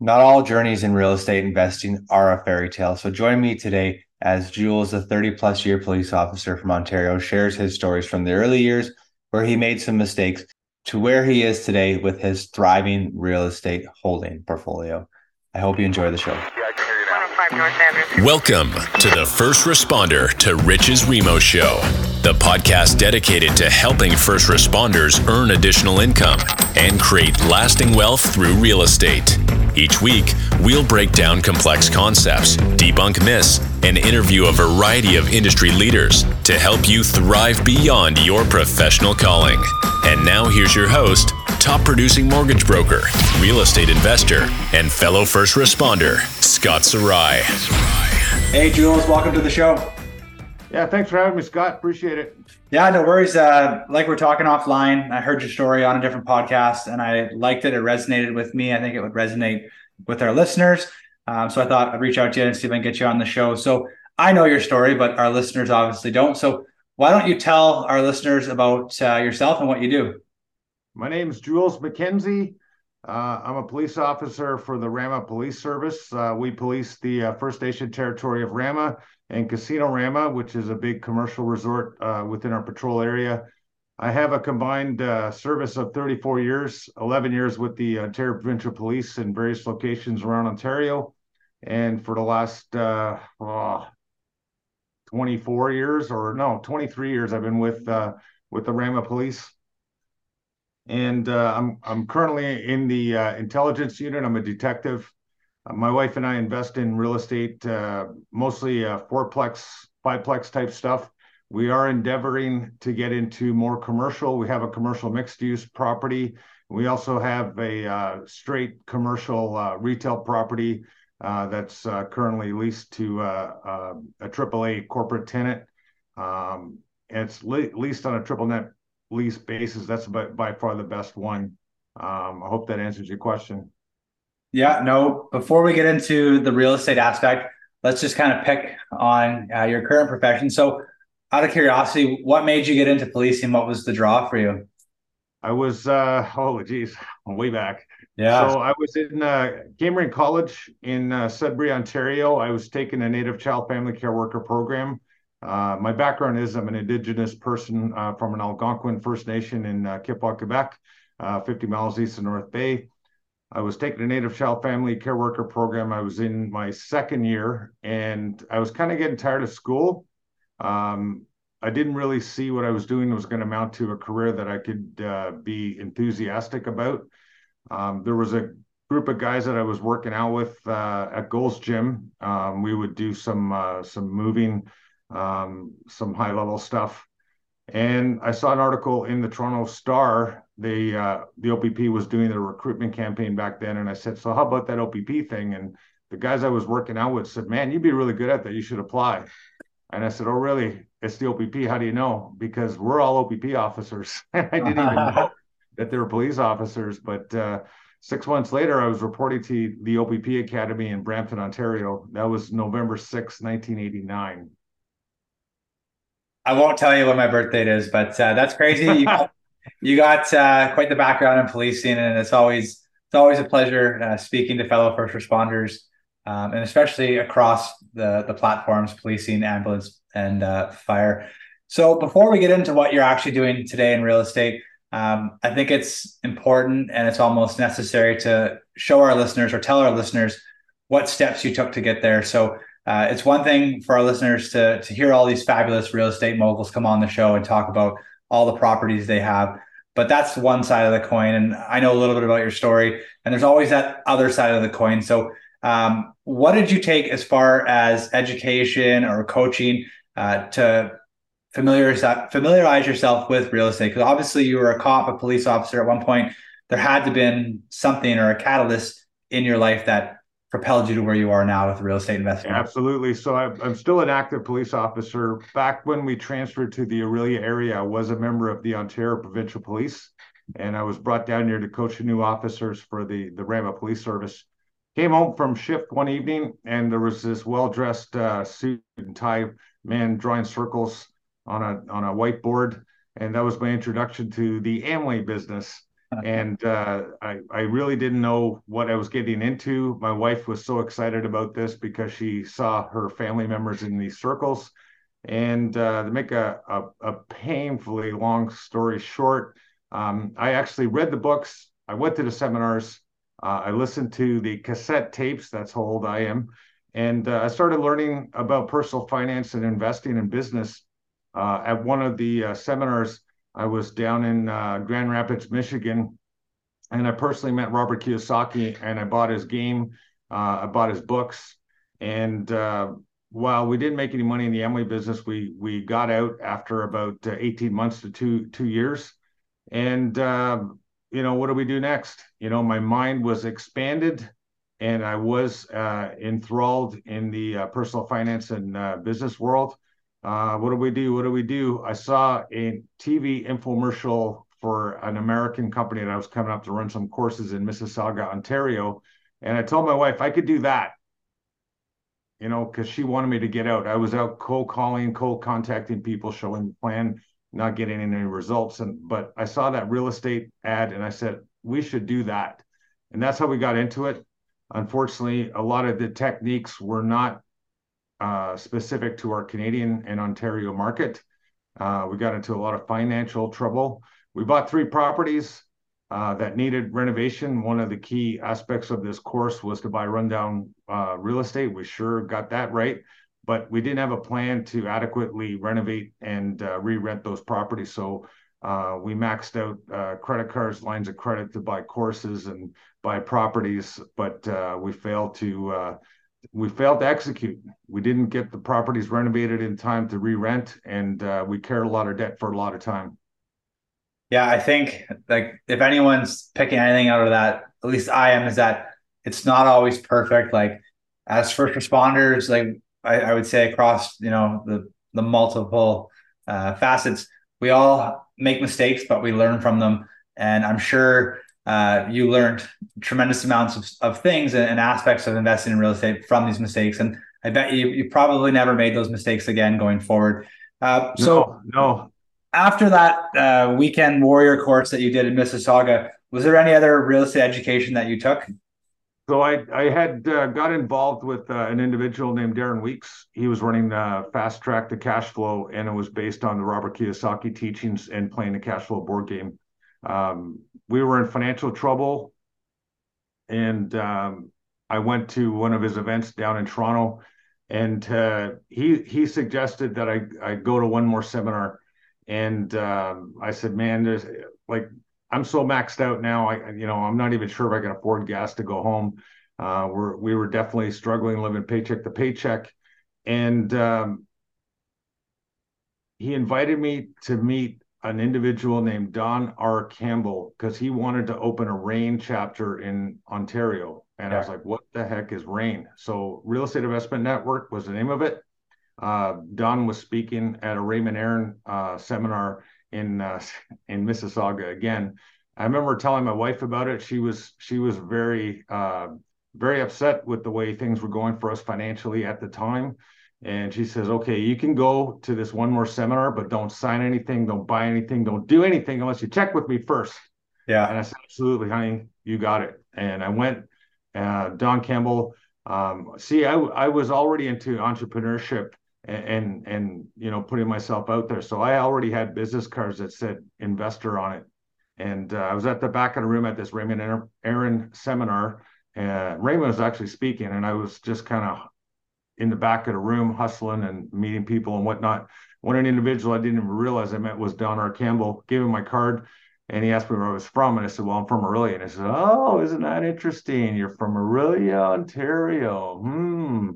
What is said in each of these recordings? Not all journeys in real estate investing are a fairy tale. So join me today as Jules, a 30-plus year police officer from Ontario, shares his stories from the early years where he made some mistakes to where he is today with his thriving real estate holding portfolio. I hope you enjoy the show. Welcome to the First Responder to Riches Remo Show, the podcast dedicated to helping first responders earn additional income and create lasting wealth through real estate. Each week, we'll break down complex concepts, debunk myths, and interview a variety of industry leaders to help you thrive beyond your professional calling. And now here's your host, top-producing mortgage broker, real estate investor, and fellow first responder, Scott Sarai. Hey, Jules, welcome to the show. Yeah, thanks for having me, Scott. Appreciate it. Yeah, no worries. Like we're talking offline, I heard your story on a different podcast, and I liked it. It resonated with me. I think it would resonate with our listeners. So I thought I'd reach out to you and see if I can get you on the show. So I know your story, but our listeners obviously don't. So why don't you tell our listeners about yourself and what you do? My name is Jules McKenzie. I'm a police officer for the Rama Police Service. We police the First Nation territory of Rama and Casino Rama, which is a big commercial resort within our patrol area. I have a combined service of 34 years, 11 years with the Ontario Provincial Police in various locations around Ontario. And for the last 23 years, I've been with the Rama Police. And I'm currently in the intelligence unit. I'm a detective. My wife and I invest in real estate, mostly fourplex, fiveplex type stuff. We are endeavoring to get into more commercial. We have a commercial mixed use property. We also have a straight commercial retail property that's currently leased to a AAA corporate tenant. It's leased on a triple net lease basis. That's by far the best one. I hope that answers your question. Yeah, no, before we get into the real estate aspect, let's just kind of pick on your current profession. So out of curiosity, what made you get into policing? What was the draw for you? I was, way back. Yeah. So I was in Cameron College in Sudbury, Ontario. I was taking a Native Child Family Care Worker program. My background is I'm an Indigenous person from an Algonquin First Nation in Kipawa, Quebec, 50 miles east of North Bay. I was taking a Native Child Family Care Worker program. I was in my second year, and I was kind of getting tired of school. I didn't really see what I was doing was going to amount to a career that I could be enthusiastic about. There was a group of guys that I was working out with at Gold's Gym. We would do some moving, some high-level stuff. And I saw an article in the Toronto Star. The OPP was doing their recruitment campaign back then. And I said, so how about that OPP thing? And the guys I was working out with said, man, you'd be really good at that. You should apply. And I said, oh, really? It's the OPP. How do you know? Because we're all OPP officers. I didn't even know that they were police officers. But 6 months later, I was reporting to the OPP Academy in Brampton, Ontario. That was November 6, 1989. I won't tell you what my birthday it is, but that's crazy. You got quite the background in policing, and it's always a pleasure speaking to fellow first responders, and especially across the platforms, policing, ambulance, and fire. So before we get into what you're actually doing today in real estate, I think it's important and it's almost necessary to show our listeners or tell our listeners what steps you took to get there. So it's one thing for our listeners to hear all these fabulous real estate moguls come on the show and talk about all the properties they have, but that's one side of the coin. And I know a little bit about your story, and there's always that other side of the coin. So what did you take as far as education or coaching to familiarize yourself with real estate? Because obviously you were a cop, a police officer at one point. There had to have been something or a catalyst in your life that propelled you to where you are now with real estate investing. Absolutely. So I'm still an active police officer. Back when we transferred to the Orillia area, I was a member of the Ontario Provincial Police, and I was brought down here to coach new officers for the Rama Police Service. Came home from shift one evening, and there was this well-dressed suit and tie man drawing circles on a whiteboard, and that was my introduction to the Amway business. And I really didn't know what I was getting into. My wife was so excited about this because she saw her family members in these circles. And to make a painfully long story short, I actually read the books. I went to the seminars. I listened to the cassette tapes. That's how old I am. And I started learning about personal finance and investing in business. At one of the seminars, I was down in Grand Rapids, Michigan, and I personally met Robert Kiyosaki, and I bought his game. I bought his books. And while we didn't make any money in the Amway business, we got out after about 18 months to two years. And, you know, what do we do next? You know, my mind was expanded, and I was enthralled in the personal finance and business world. What do we do? What do we do? I saw a TV infomercial for an American company that I was coming up to run some courses in Mississauga, Ontario. And I told my wife I could do that, you know, because she wanted me to get out. I was out cold calling, cold contacting people, showing the plan, not getting any results. But I saw that real estate ad and I said, we should do that. And that's how we got into it. Unfortunately, a lot of the techniques were not specific to our Canadian and Ontario market. We got into a lot of financial trouble. We bought three properties that needed renovation. One of the key aspects of this course was to buy rundown real estate. We sure got that right, but we didn't have a plan to adequately renovate and re-rent those properties. So we maxed out credit cards, lines of credit to buy courses and buy properties, but we failed to execute. We didn't get the properties renovated in time to re-rent, and we carried a lot of debt for a lot of time. Yeah, I think like if anyone's picking anything out of that, at least I am, is that it's not always perfect. Like as first responders, like I would say across, you know, the multiple facets, we all make mistakes, but we learn from them. And I'm sure you learned tremendous amounts of things and aspects of investing in real estate from these mistakes. And I bet you probably never made those mistakes again going forward. No. After that weekend warrior course that you did in Mississauga, was there any other real estate education that you took? So I had got involved with an individual named Darren Weeks. He was running Fast Track to Cash Flow, and it was based on the Robert Kiyosaki teachings and playing the cash flow board game. We were in financial trouble, and I went to one of his events down in Toronto, and he suggested that I go to one more seminar. And I said, man, there's like, I'm so maxed out now. I'm not even sure if I can afford gas to go home. We were definitely struggling, living paycheck to paycheck. And he invited me to meet an individual named Don R. Campbell, because he wanted to open a RAIN chapter in Ontario. And yeah. I was like, what the heck is RAIN? So Real Estate Investment Network was the name of it. Don was speaking at a Raymond Aaron seminar in Mississauga again. I remember telling my wife about it. She was very, very upset with the way things were going for us financially at the time. And she says, okay, you can go to this one more seminar, but don't sign anything, don't buy anything, don't do anything unless you check with me first. Yeah. And I said, absolutely, honey, you got it. And I went, Don Campbell. I was already into entrepreneurship and you know, putting myself out there. So I already had business cards that said investor on it. And I was at the back of the room at this Raymond Aaron seminar. Raymond was actually speaking, and I was just kind of in the back of the room hustling and meeting people and whatnot. When an individual I didn't even realize I met was Don R. Campbell, gave him my card, and he asked me where I was from. And I said, well, I'm from Orillia. And I said, oh, isn't that interesting? You're from Orillia, Ontario.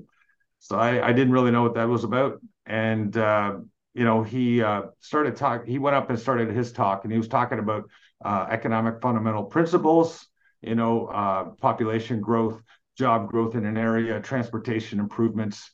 So I didn't really know what that was about. And, you know, he started talking. He went up and started his talk, and he was talking about economic fundamental principles, you know, population growth, job growth in an area, transportation improvements.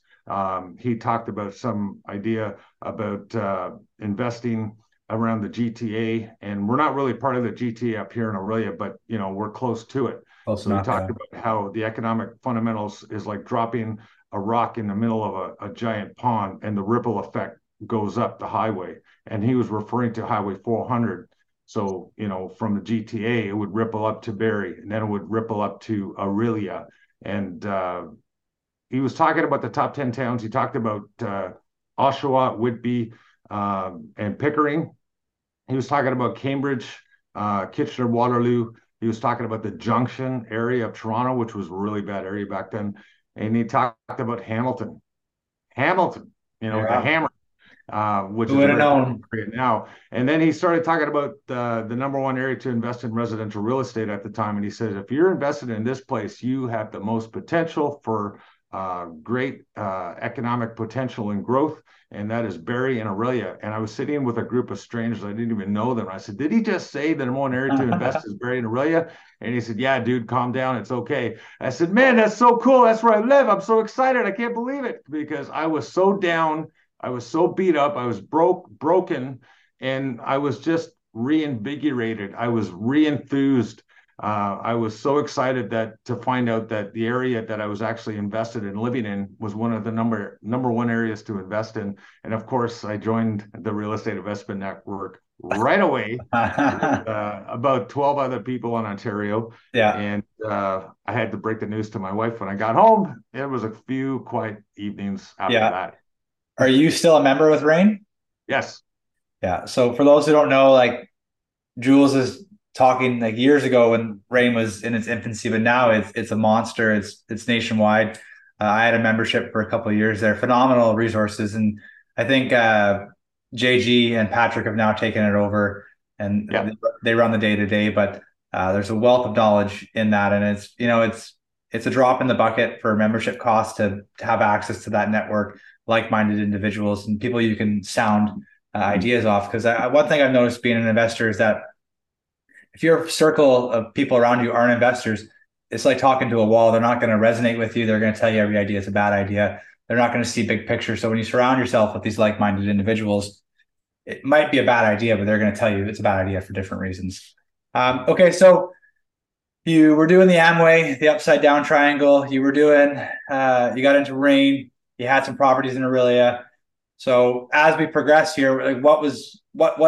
He talked about some idea about investing around the GTA, and we're not really part of the GTA up here in Aurelia, but you know, we're close to it. So we talked about how the economic fundamentals is like dropping a rock in the middle of a giant pond, and the ripple effect goes up the highway. And he was referring to Highway 400. So, you know, from the GTA, it would ripple up to Barrie, and then it would ripple up to Aurelia. And he was talking about the top 10 towns. He talked about Oshawa, Whitby, and Pickering. He was talking about Cambridge, Kitchener, Waterloo. He was talking about the Junction area of Toronto, which was a really bad area back then. And he talked about Hamilton. Hamilton, you know, the hammer. Which is now. And then he started talking about the number one area to invest in residential real estate at the time. And he says, if you're invested in this place, you have the most potential for great economic potential and growth. And that is Barrie and Orillia. And I was sitting with a group of strangers. I didn't even know them. I said, did he just say the number one area to invest is Barrie and Orillia? And he said, yeah, dude, calm down. It's okay. I said, man, that's so cool. That's where I live. I'm so excited. I can't believe it, because I was so down. I was so beat up, I was broken, and I was just reinvigorated. I was re-enthused. I was so excited to find out that the area that I was actually invested in living in was one of the number one areas to invest in. And of course, I joined the Real Estate Investment Network right away with about 12 other people in Ontario. Yeah. And I had to break the news to my wife when I got home. It was a few quiet evenings after that. Are you still a member with Rain? Yes. Yeah. So for those who don't know, like Jules is talking like years ago when Rain was in its infancy, but now it's a monster. It's nationwide. I had a membership for a couple of years there. Phenomenal resources. And I think JG and Patrick have now taken it over, and they run the day-to-day, but there's a wealth of knowledge in that. And it's a drop in the bucket for membership costs to have access to that network, like-minded individuals and people you can sound ideas off. Because one thing I've noticed being an investor is that if your circle of people around you aren't investors, it's like talking to a wall. They're not going to resonate with you. They're going to tell you every idea is a bad idea. They're not going to see big picture. So when you surround yourself with these like-minded individuals, it might be a bad idea, but they're going to tell you it's a bad idea for different reasons. Okay, so you were doing the Amway, the upside down triangle. You were doing, you got into Rain. You had some properties in Orillia. So as we progress here, like what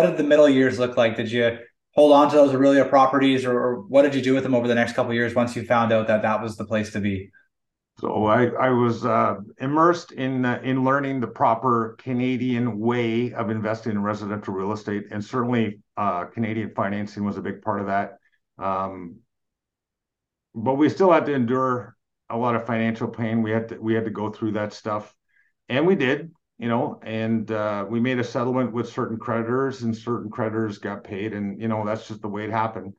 did the middle years look like? Did you hold on to those Orillia properties, or what did you do with them over the next couple of years once you found out that that was the place to be? So I was immersed in learning the proper Canadian way of investing in residential real estate, and certainly Canadian financing was a big part of that. But we still had to endure a lot of financial pain. We had to go through that stuff, and we did, you know, and we made a settlement with certain creditors, and certain creditors got paid, and, you know, that's just the way it happened.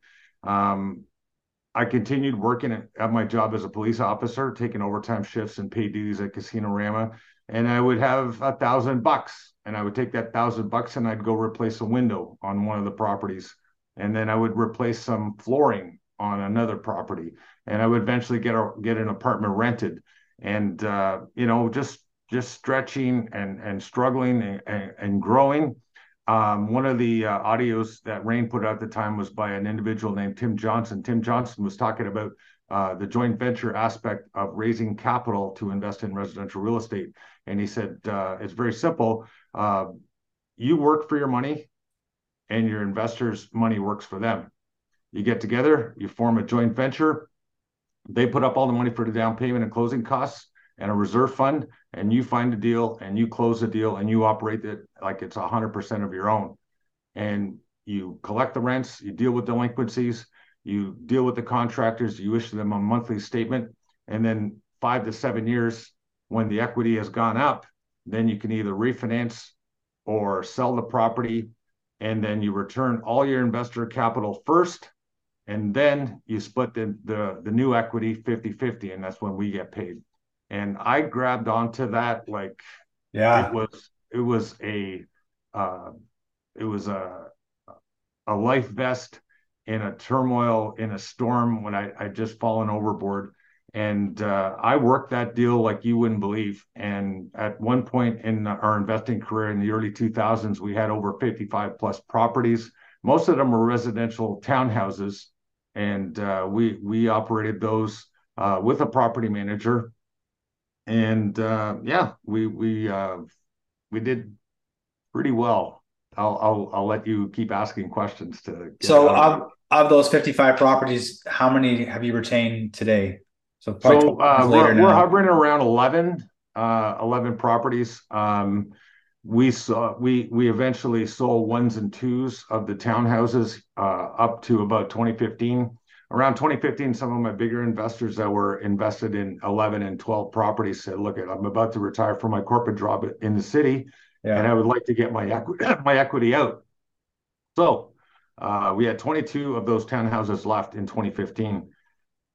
I continued working at my job as a police officer, taking overtime shifts and paid duties at Casino Rama, and I would have $1,000, and I would take that $1,000 and I'd go replace a window on one of the properties, and then I would replace some flooring on another property, and I would eventually get an apartment rented, and you know, just stretching and struggling and growing. One of the audios that Rain put out at the time was by an individual named Tim Johnson. Tim Johnson was talking about the joint venture aspect of raising capital to invest in residential real estate, and he said it's very simple. You work for your money, and your investors' money works for them. You get together, you form a joint venture, they put up all the money for the down payment and closing costs and a reserve fund, and you find a deal and you close the deal and you operate it like it's 100% of your own. And you collect the rents, you deal with delinquencies, you deal with the contractors, you issue them a monthly statement, and then 5 to 7 years when the equity has gone up, then you can either refinance or sell the property, and then you return all your investor capital first, and then you split the new equity 50-50, and that's when we get paid. And I grabbed onto that like, it was a life vest in a turmoil, in a storm when I'd just fallen overboard. And I worked that deal like you wouldn't believe. And at one point in our investing career in the early 2000s, we had over 55 plus properties. Most of them were residential townhouses, and we operated those with a property manager. And we did pretty well I'll let you keep asking questions to. So of those 55 properties, how many have you retained today? So, we're hovering around 11 properties. We eventually sold ones and twos of the townhouses up to about 2015. Around 2015, some of my bigger investors that were invested in 11 and 12 properties said, "Look, I'm about to retire from my corporate job in the city, and I would like to get my equity out." So we had 22 of those townhouses left in 2015.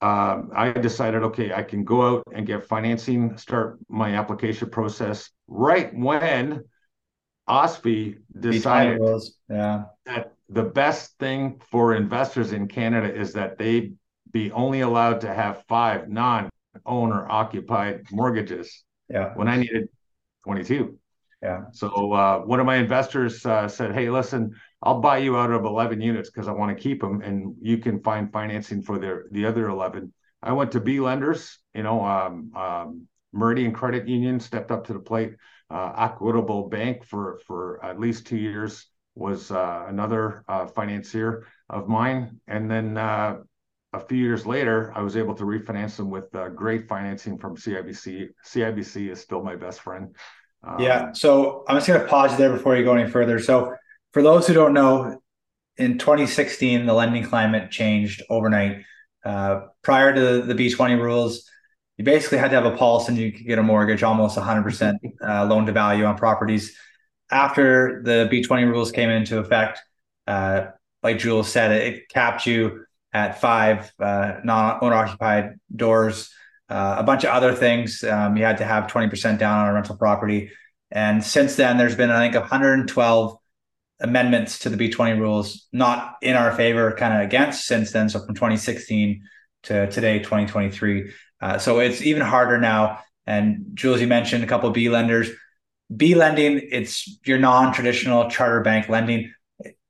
I decided, okay, I can go out and get financing, start my application process right when OSFI decided that the best thing for investors in Canada is that they be only allowed to have 5 non-owner occupied mortgages. Yeah. When I needed 22. Yeah. So one of my investors said, "Hey, listen, I'll buy you out of 11 units because I want to keep them, and you can find financing for the other 11. I went to B lenders, Meridian Credit Union stepped up to the plate. Equitable Bank for at least 2 years was another financier of mine. And then a few years later, I was able to refinance them with great financing from CIBC. CIBC is still my best friend. So I'm just going to pause there before you go any further. So for those who don't know, in 2016, the lending climate changed overnight. Prior to the B20 rules, you basically had to have a pulse and you could get a mortgage, almost 100% loan to value on properties. After the B20 rules came into effect, like Jules said, it capped you at 5 non-owner occupied doors. A bunch of other things. You had to have 20% down on a rental property. And since then, there's been, I think, 112 amendments to the B20 rules, not in our favor, kind of against since then. So from 2016 to today, 2023. So it's even harder now. And Jules, you mentioned a couple of B lenders. B lending, it's your non-traditional charter bank lending.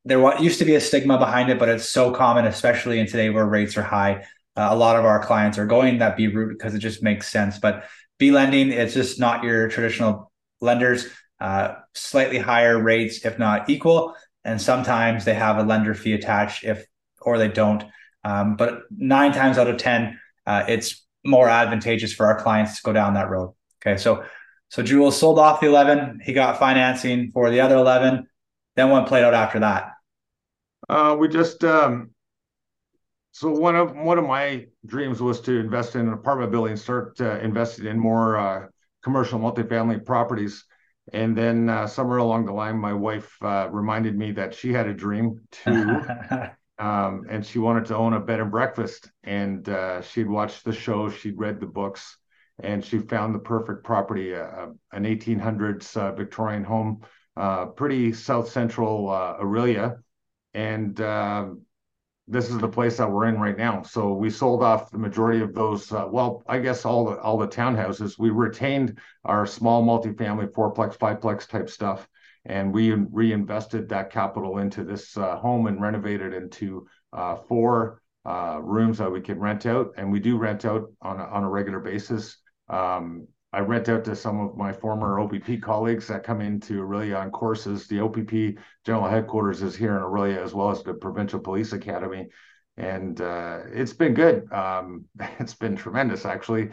There used to be a stigma behind it, but it's so common, especially in today where rates are high. A lot of our clients are going that B route because it just makes sense. But B lending, it's just not your traditional lenders, slightly higher rates, if not equal. And sometimes they have a lender fee attached or they don't. But 9 times out of 10, it's more advantageous for our clients to go down that road. Okay, so Jules sold off the 11. He got financing for the other 11. Then what played out after that? So one of my dreams was to invest in an apartment building, start investing in more commercial multifamily properties. And then somewhere along the line, my wife reminded me that she had a dream too. And she wanted to own a bed and breakfast. And she'd watched the show, she'd read the books, and she found the perfect property, an 1800s Victorian home, pretty South Central Orillia. And this is the place that we're in right now. So we sold off the majority of those, I guess all the townhouses. We retained our small multifamily, 4-plex, 5-plex type stuff. And we reinvested that capital into this home and renovated into 4 rooms that we could rent out. And we do rent out on a regular basis. I rent out to some of my former OPP colleagues that come into Orillia on courses. The OPP General Headquarters is here in Orillia, as well as the Provincial Police Academy. And it's been good. It's been tremendous, actually.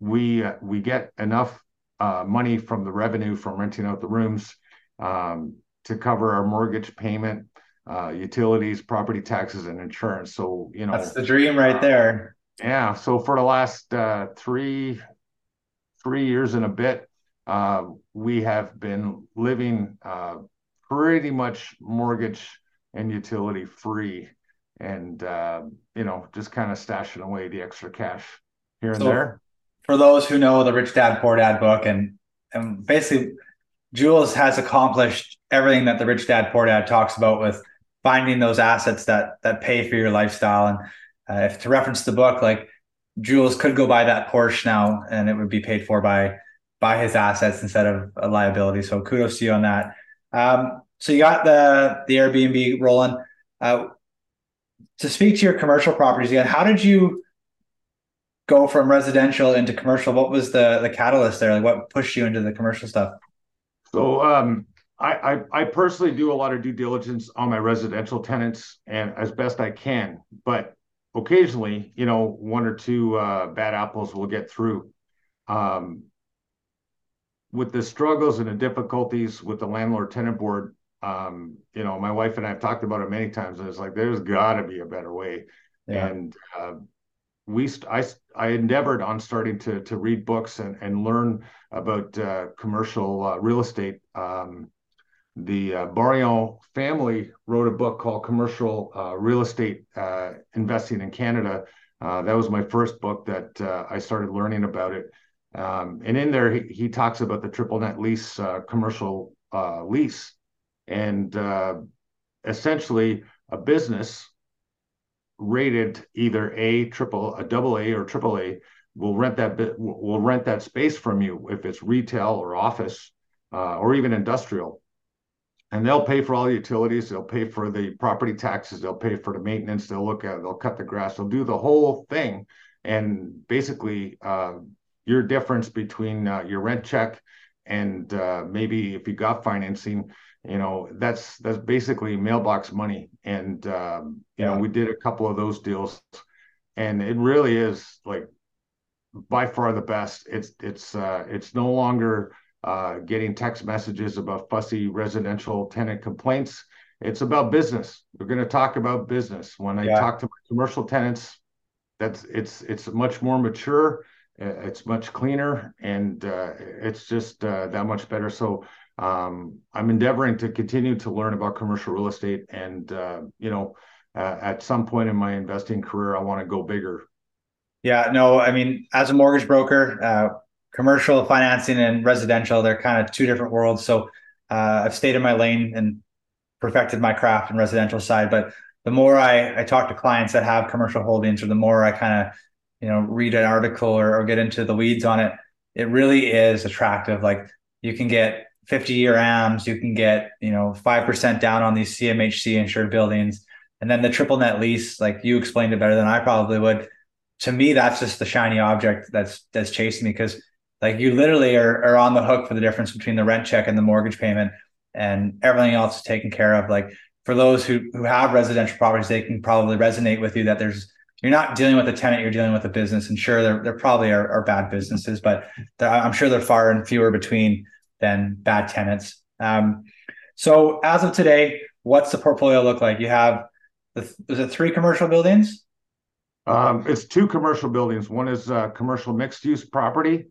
We get enough money from the revenue from renting out the rooms to cover our mortgage payment, utilities, property taxes, and insurance. So, that's the dream right there. Yeah. So for the last 3 years and a bit, we have been living pretty much mortgage and utility free, and just kind of stashing away the extra cash here and there. For those who know the Rich Dad Poor Dad book, and basically Jules has accomplished everything that the Rich Dad Poor Dad talks about with finding those assets that pay for your lifestyle. And if to reference the book, like, Jules could go buy that Porsche now, and it would be paid for by his assets instead of a liability. So kudos to you on that. So you got the Airbnb rolling. To speak to your commercial properties again, how did you go from residential into commercial? What was the catalyst there? Like, what pushed you into the commercial stuff? So I personally do a lot of due diligence on my residential tenants, and as best I can, but occasionally, you know, one or two bad apples will get through. With the struggles and the difficulties with the landlord-tenant board, you know, my wife and I have talked about it many times, and it's like, there's got to be a better way. Yeah. And I endeavored on starting to read books and learn about commercial real estate. The Barrie family wrote a book called Commercial Real Estate Investing in Canada. That was my first book that I started learning about it. And in there, he talks about the triple net lease, commercial lease, and essentially a business rated either AA or AAA will rent that space from you if it's retail or office or even industrial. And they'll pay for all the utilities, they'll pay for the property taxes, they'll pay for the maintenance, they'll cut the grass, they'll do the whole thing. And basically your difference between your rent check and maybe if you got financing, you know, that's basically mailbox money. And, you know, we did a couple of those deals, and it really is like by far the best. It's no longer getting text messages about fussy residential tenant complaints. It's about business. We're going to talk about business. When I talk to my commercial tenants, it's much more mature. It's much cleaner, and it's just that much better. So I'm endeavoring to continue to learn about commercial real estate, and you know, at some point in my investing career, I want to go bigger. Yeah, no, I mean, as a mortgage broker, commercial financing and residential, they're kind of two different worlds. So I've stayed in my lane and perfected my craft in residential side. But the more I talk to clients that have commercial holdings, or the more I kind of, you know, read an article or get into the weeds on it, it really is attractive. Like, you can get 50-year AMs, you can get, you know, 5% down on these CMHC insured buildings. And then the triple net lease, like you explained it better than I probably would. To me, that's just the shiny object that's chasing me, because like, you literally are on the hook for the difference between the rent check and the mortgage payment, and everything else is taken care of. Like, for those who have residential properties, they can probably resonate with you that you're not dealing with a tenant, you're dealing with a business. And sure, there probably are bad businesses, but I'm sure they're far and fewer between than bad tenants. So as of today, what's the portfolio look like? You have, is it 3 commercial buildings? It's 2 commercial buildings. One is a commercial mixed-use property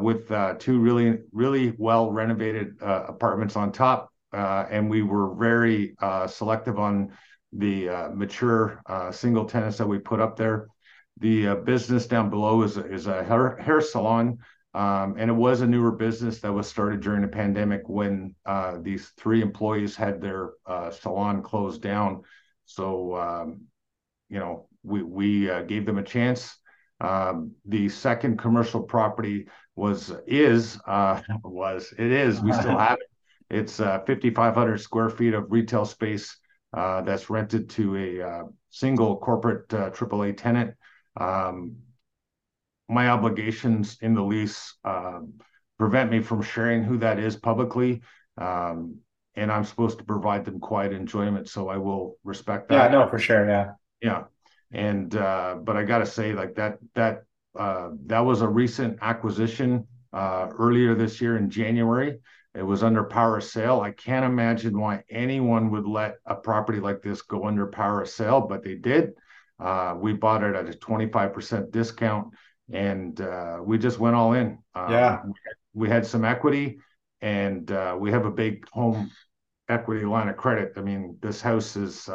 with 2 really, really well-renovated apartments on top. And we were very selective on the mature single tenants that we put up there. The business down below is a hair salon, and it was a newer business that was started during the pandemic when these 3 employees had their salon closed down. So, you know, we gave them a chance. The second commercial property is, we still have it. It's 5,500 square feet of retail space that's rented to a single corporate AAA tenant. My obligations in the lease prevent me from sharing who that is publicly, and I'm supposed to provide them quiet enjoyment, so I will respect that. Yeah, no, for sure, yeah. Yeah, and but I got to say, like, that was a recent acquisition earlier this year in January. It was under power of sale. I can't imagine why anyone would let a property like this go under power of sale, but they did. We bought it at a 25% discount, and we just went all in. Yeah. We had some equity, and we have a big home equity line of credit. I mean, this house is,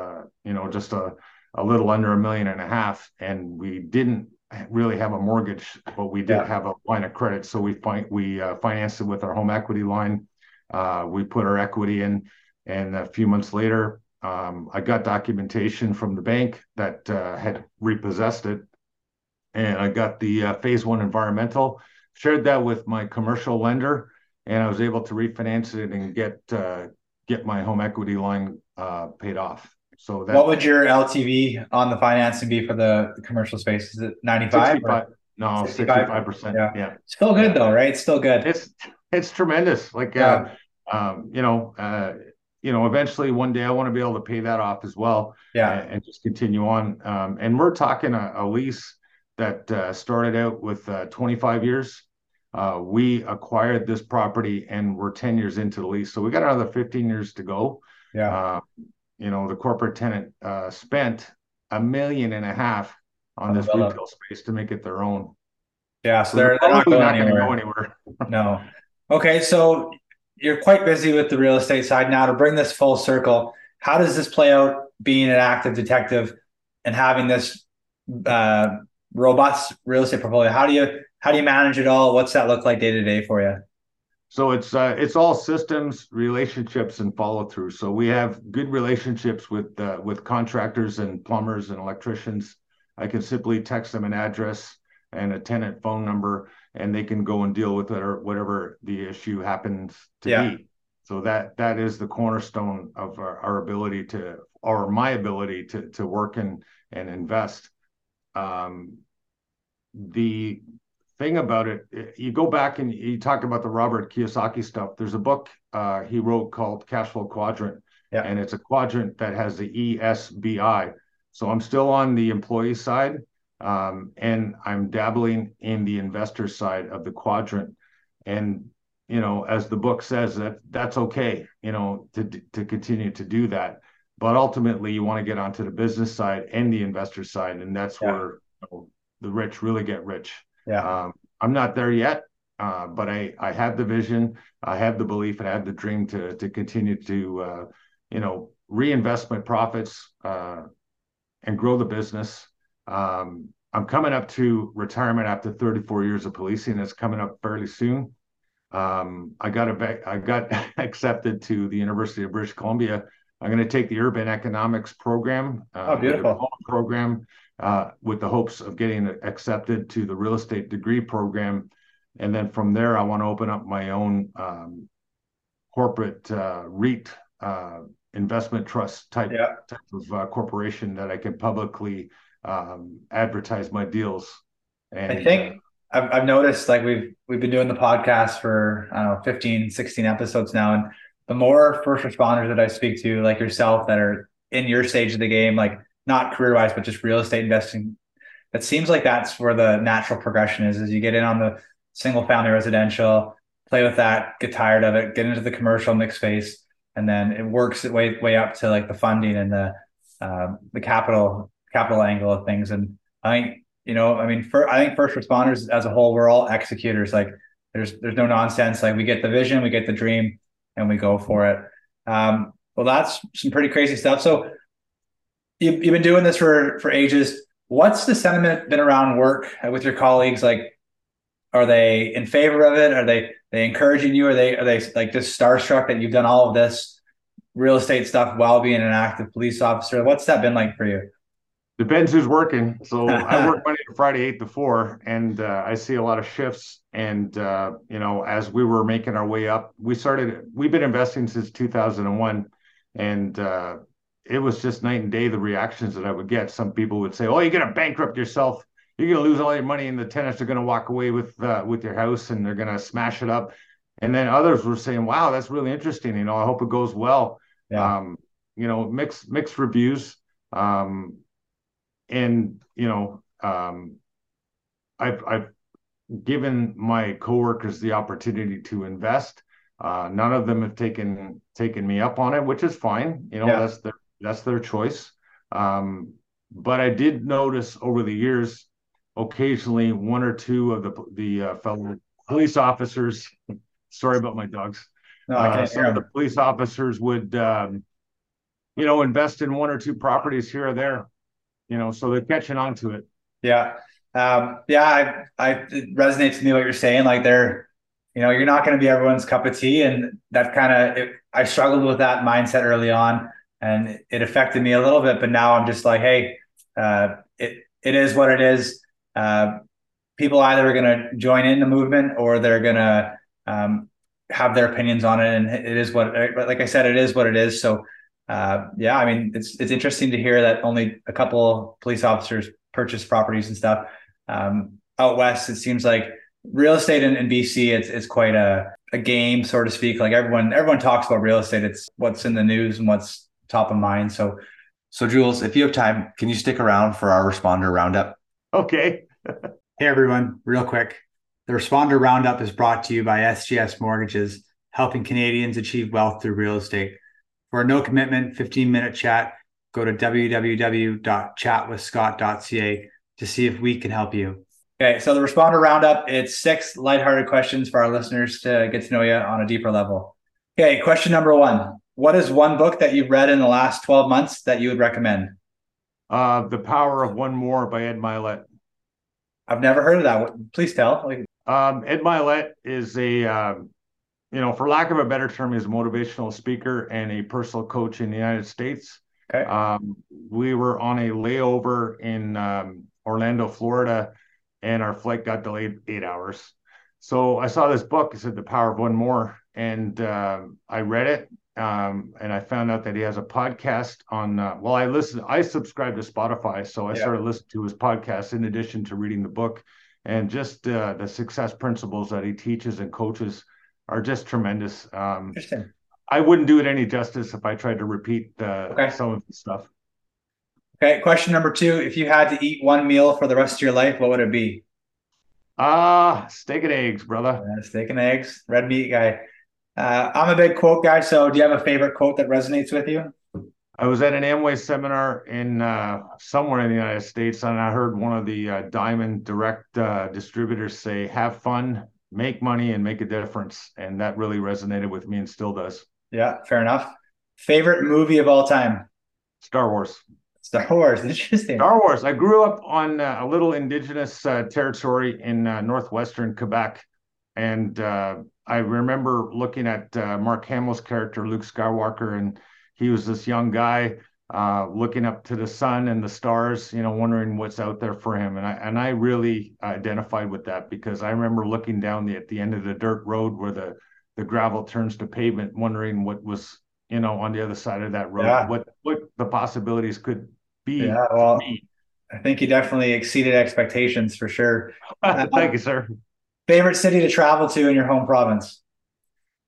you know, just a little under $1.5 million, and we didn't really have a mortgage, but we did have a line of credit. So we financed it with our home equity line. We put our equity in, and a few months later, I got documentation from the bank that had repossessed it, and I got the phase 1 environmental, shared that with my commercial lender, and I was able to refinance it and get my home equity line paid off. So what would your LTV on the financing be for the commercial space? Is it 65%? Yeah. Still good though, right? It's still good. It's tremendous. Like, eventually one day I want to be able to pay that off as well. Yeah. And just continue on. And we're talking a lease that started out with 25 years. We acquired this property and we're 10 years into the lease. So we got another 15 years to go. Yeah. The corporate tenant spent $1.5 million on this retail space to make it their own. Yeah. So they're not going anywhere. No. Okay. So you're quite busy with the real estate side. Now, to bring this full circle, how does this play out being an active detective and having this robust real estate portfolio? How do you manage it all? What's that look like day to day for you? So it's all systems, relationships, and follow through. So we have good relationships with contractors and plumbers and electricians. I can simply text them an address and a tenant phone number, and they can go and deal with it or whatever the issue happens to be. So that is the cornerstone of our ability to, or my ability to work and invest. The thing about it, you go back and you talked about the Robert Kiyosaki stuff. There's a book he wrote called Cash Flow Quadrant, and it's a quadrant that has the ESBI. So I'm still on the employee side. And I'm dabbling in the investor side of the quadrant. And, as the book says, that's okay, to continue to do that. But ultimately, you want to get onto the business side and the investor side. And that's where the rich really get rich. Yeah. I'm not there yet, but I have the vision, I have the belief, and I have the dream to continue to, reinvest my profits and grow the business. I'm coming up to retirement after 34 years of policing. It's coming up fairly soon. I got accepted to the University of British Columbia. I'm going to take the urban economics program, program with the hopes of getting accepted to the real estate degree program. And then from there, I want to open up my own corporate REIT investment trust type of corporation that I can publicly advertise my deals. And I think I've noticed, like, we've been doing the podcast for 15, 16 episodes now, and the more first responders that I speak to, like yourself, that are in your stage of the game, like not career-wise but just real estate investing, it seems like that's where the natural progression is you get in on the single family residential, play with that, get tired of it, get into the commercial mixed space, and then it works its way up to like the funding and the capital angle of things. And I think, I think first responders as a whole, we're all executors. Like there's no nonsense. Like we get the vision, we get the dream, and we go for it. Well, that's some pretty crazy stuff. So you've been doing this for ages. What's the sentiment been around work with your colleagues? Like, are they in favor of it? Are they encouraging you? Are they like just starstruck that you've done all of this real estate stuff while being an active police officer? What's that been like for you? Depends who's working. So I work Monday to Friday, 8 to 4, and I see a lot of shifts. And, as we were making our way up, we've been investing since 2001. And it was just night and day, the reactions that I would get. Some people would say, oh, you're going to bankrupt yourself. You're going to lose all your money and the tenants are going to walk away with your house and they're going to smash it up. And then others were saying, wow, that's really interesting. I hope it goes well. Yeah. Mixed reviews. And, I've given my coworkers the opportunity to invest. None of them have taken me up on it, which is fine. That's their choice. But I did notice over the years, occasionally one or two of the fellow police officers, sorry about my dogs. No, I can't hear them. The police officers would, invest in one or two properties here or there. So they're catching on to it. Yeah. It resonates with me what you're saying. Like you're not going to be everyone's cup of tea. And that I struggled with that mindset early on and it affected me a little bit, but now I'm just like, hey, it is what it is. People either are going to join in the movement or they're going to have their opinions on it. And it is what it is. So it's interesting to hear that only a couple police officers purchase properties and stuff. Out west, it seems like real estate in BC, it's quite a game, so to speak. Like everyone talks about real estate. It's what's in the news and what's top of mind. So Jules, if you have time, can you stick around for our responder roundup? Okay. Hey everyone, real quick. The responder roundup is brought to you by SGS Mortgages, helping Canadians achieve wealth through real estate. For a no commitment 15-minute chat, go to www.chatwithscott.ca to see if we can help you. Okay, so the responder roundup, it's 6 lighthearted questions for our listeners to get to know you on a deeper level. Okay, question number 1. What is one book that you've read in the last 12 months that you would recommend? The Power of One More by Ed Milet. I've never heard of that. Please tell. Ed Milet is a, for lack of a better term, is a motivational speaker and a personal coach in the United States. Okay. We were on a layover in Orlando, Florida, and our flight got delayed 8 hours. So I saw this book. It said The Power of One More, and I read it. And I found out that he has a podcast on, I subscribe to Spotify. So I started listening to his podcast in addition to reading the book, and just the success principles that he teaches and coaches are just tremendous. Interesting. I wouldn't do it any justice if I tried to repeat some of the stuff. Okay. Question number 2, if you had to eat one meal for the rest of your life, what would it be? Steak and eggs, brother. Yeah, steak and eggs, red meat guy. I'm a big quote guy, so do you have a favorite quote that resonates with you? I was at an Amway seminar in somewhere in the United States, and I heard one of the Diamond Direct distributors say, "Have fun, make money, and make a difference." And that really resonated with me and still does. Yeah, fair enough. Favorite movie of all time? Star Wars. Star Wars, interesting. Star Wars. I grew up on a little indigenous territory in northwestern Quebec, and I remember looking at Mark Hamill's character, Luke Skywalker, and he was this young guy looking up to the sun and the stars, wondering what's out there for him. And I really identified with that, because I remember looking down at the end of the dirt road where the gravel turns to pavement, wondering what was, on the other side of that road, what the possibilities could be. Yeah, well, for me. I think you definitely exceeded expectations for sure. Thank you, sir. Favorite city to travel to in your home province?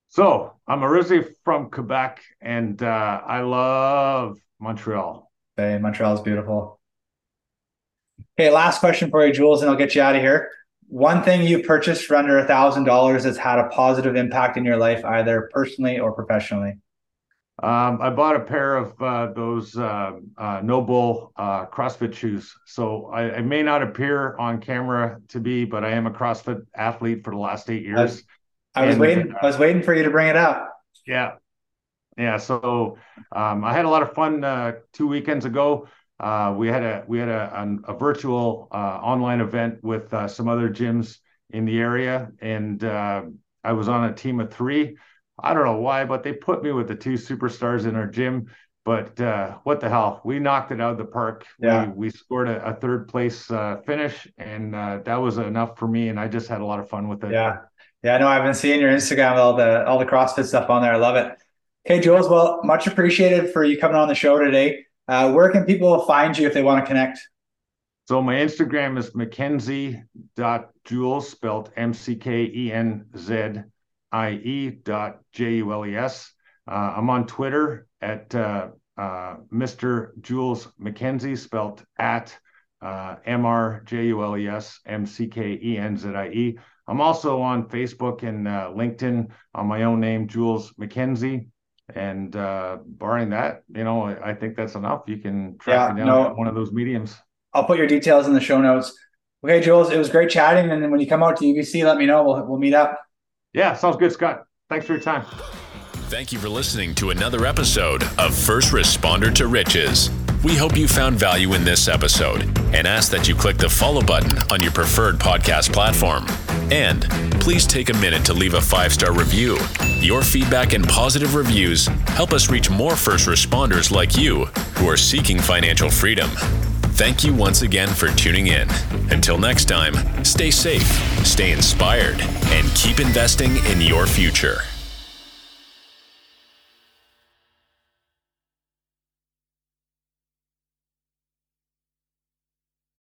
So I'm originally from Quebec, and I love Montreal. Hey, Montreal is beautiful. Okay, last question for you, Jules, and I'll get you out of here. One thing you purchased for under $1,000 that's had a positive impact in your life, either personally or professionally. I bought a pair of those Noble CrossFit shoes. So I may not appear on camera to be, but I am a CrossFit athlete for the last 8 years. I was waiting for you to bring it up. Yeah. So I had a lot of fun 2 weekends ago. We had a virtual online event with some other gyms in the area, and I was on a team of 3. I don't know why, but they put me with the 2 superstars in our gym. But what the hell? We knocked it out of the park. Yeah. We scored a third place finish, and that was enough for me. And I just had a lot of fun with it. Yeah. No, I've been seeing your Instagram, all the CrossFit stuff on there. I love it. Hey, Jules. Well, much appreciated for you coming on the show today. Where can people find you if they want to connect? So my Instagram is mckenzie.jules, spelled McKenzie.Jules. I'm on Twitter at Mr. Jules McKenzie, spelled at MrJules McKenzie. I'm also on Facebook and LinkedIn on my own name, Jules McKenzie. And barring that, I think that's enough. You can track me down at one of those mediums. I'll put your details in the show notes. Okay, Jules, it was great chatting. And when you come out to UBC, let me know. We'll meet up. Yeah, sounds good, Scott. Thanks for your time. Thank you for listening to another episode of First Responder to Riches. We hope you found value in this episode and ask that you click the follow button on your preferred podcast platform. And please take a minute to leave a 5-star review. Your feedback and positive reviews help us reach more first responders like you who are seeking financial freedom. Thank you once again for tuning in. Until next time, stay safe, stay inspired, and keep investing in your future.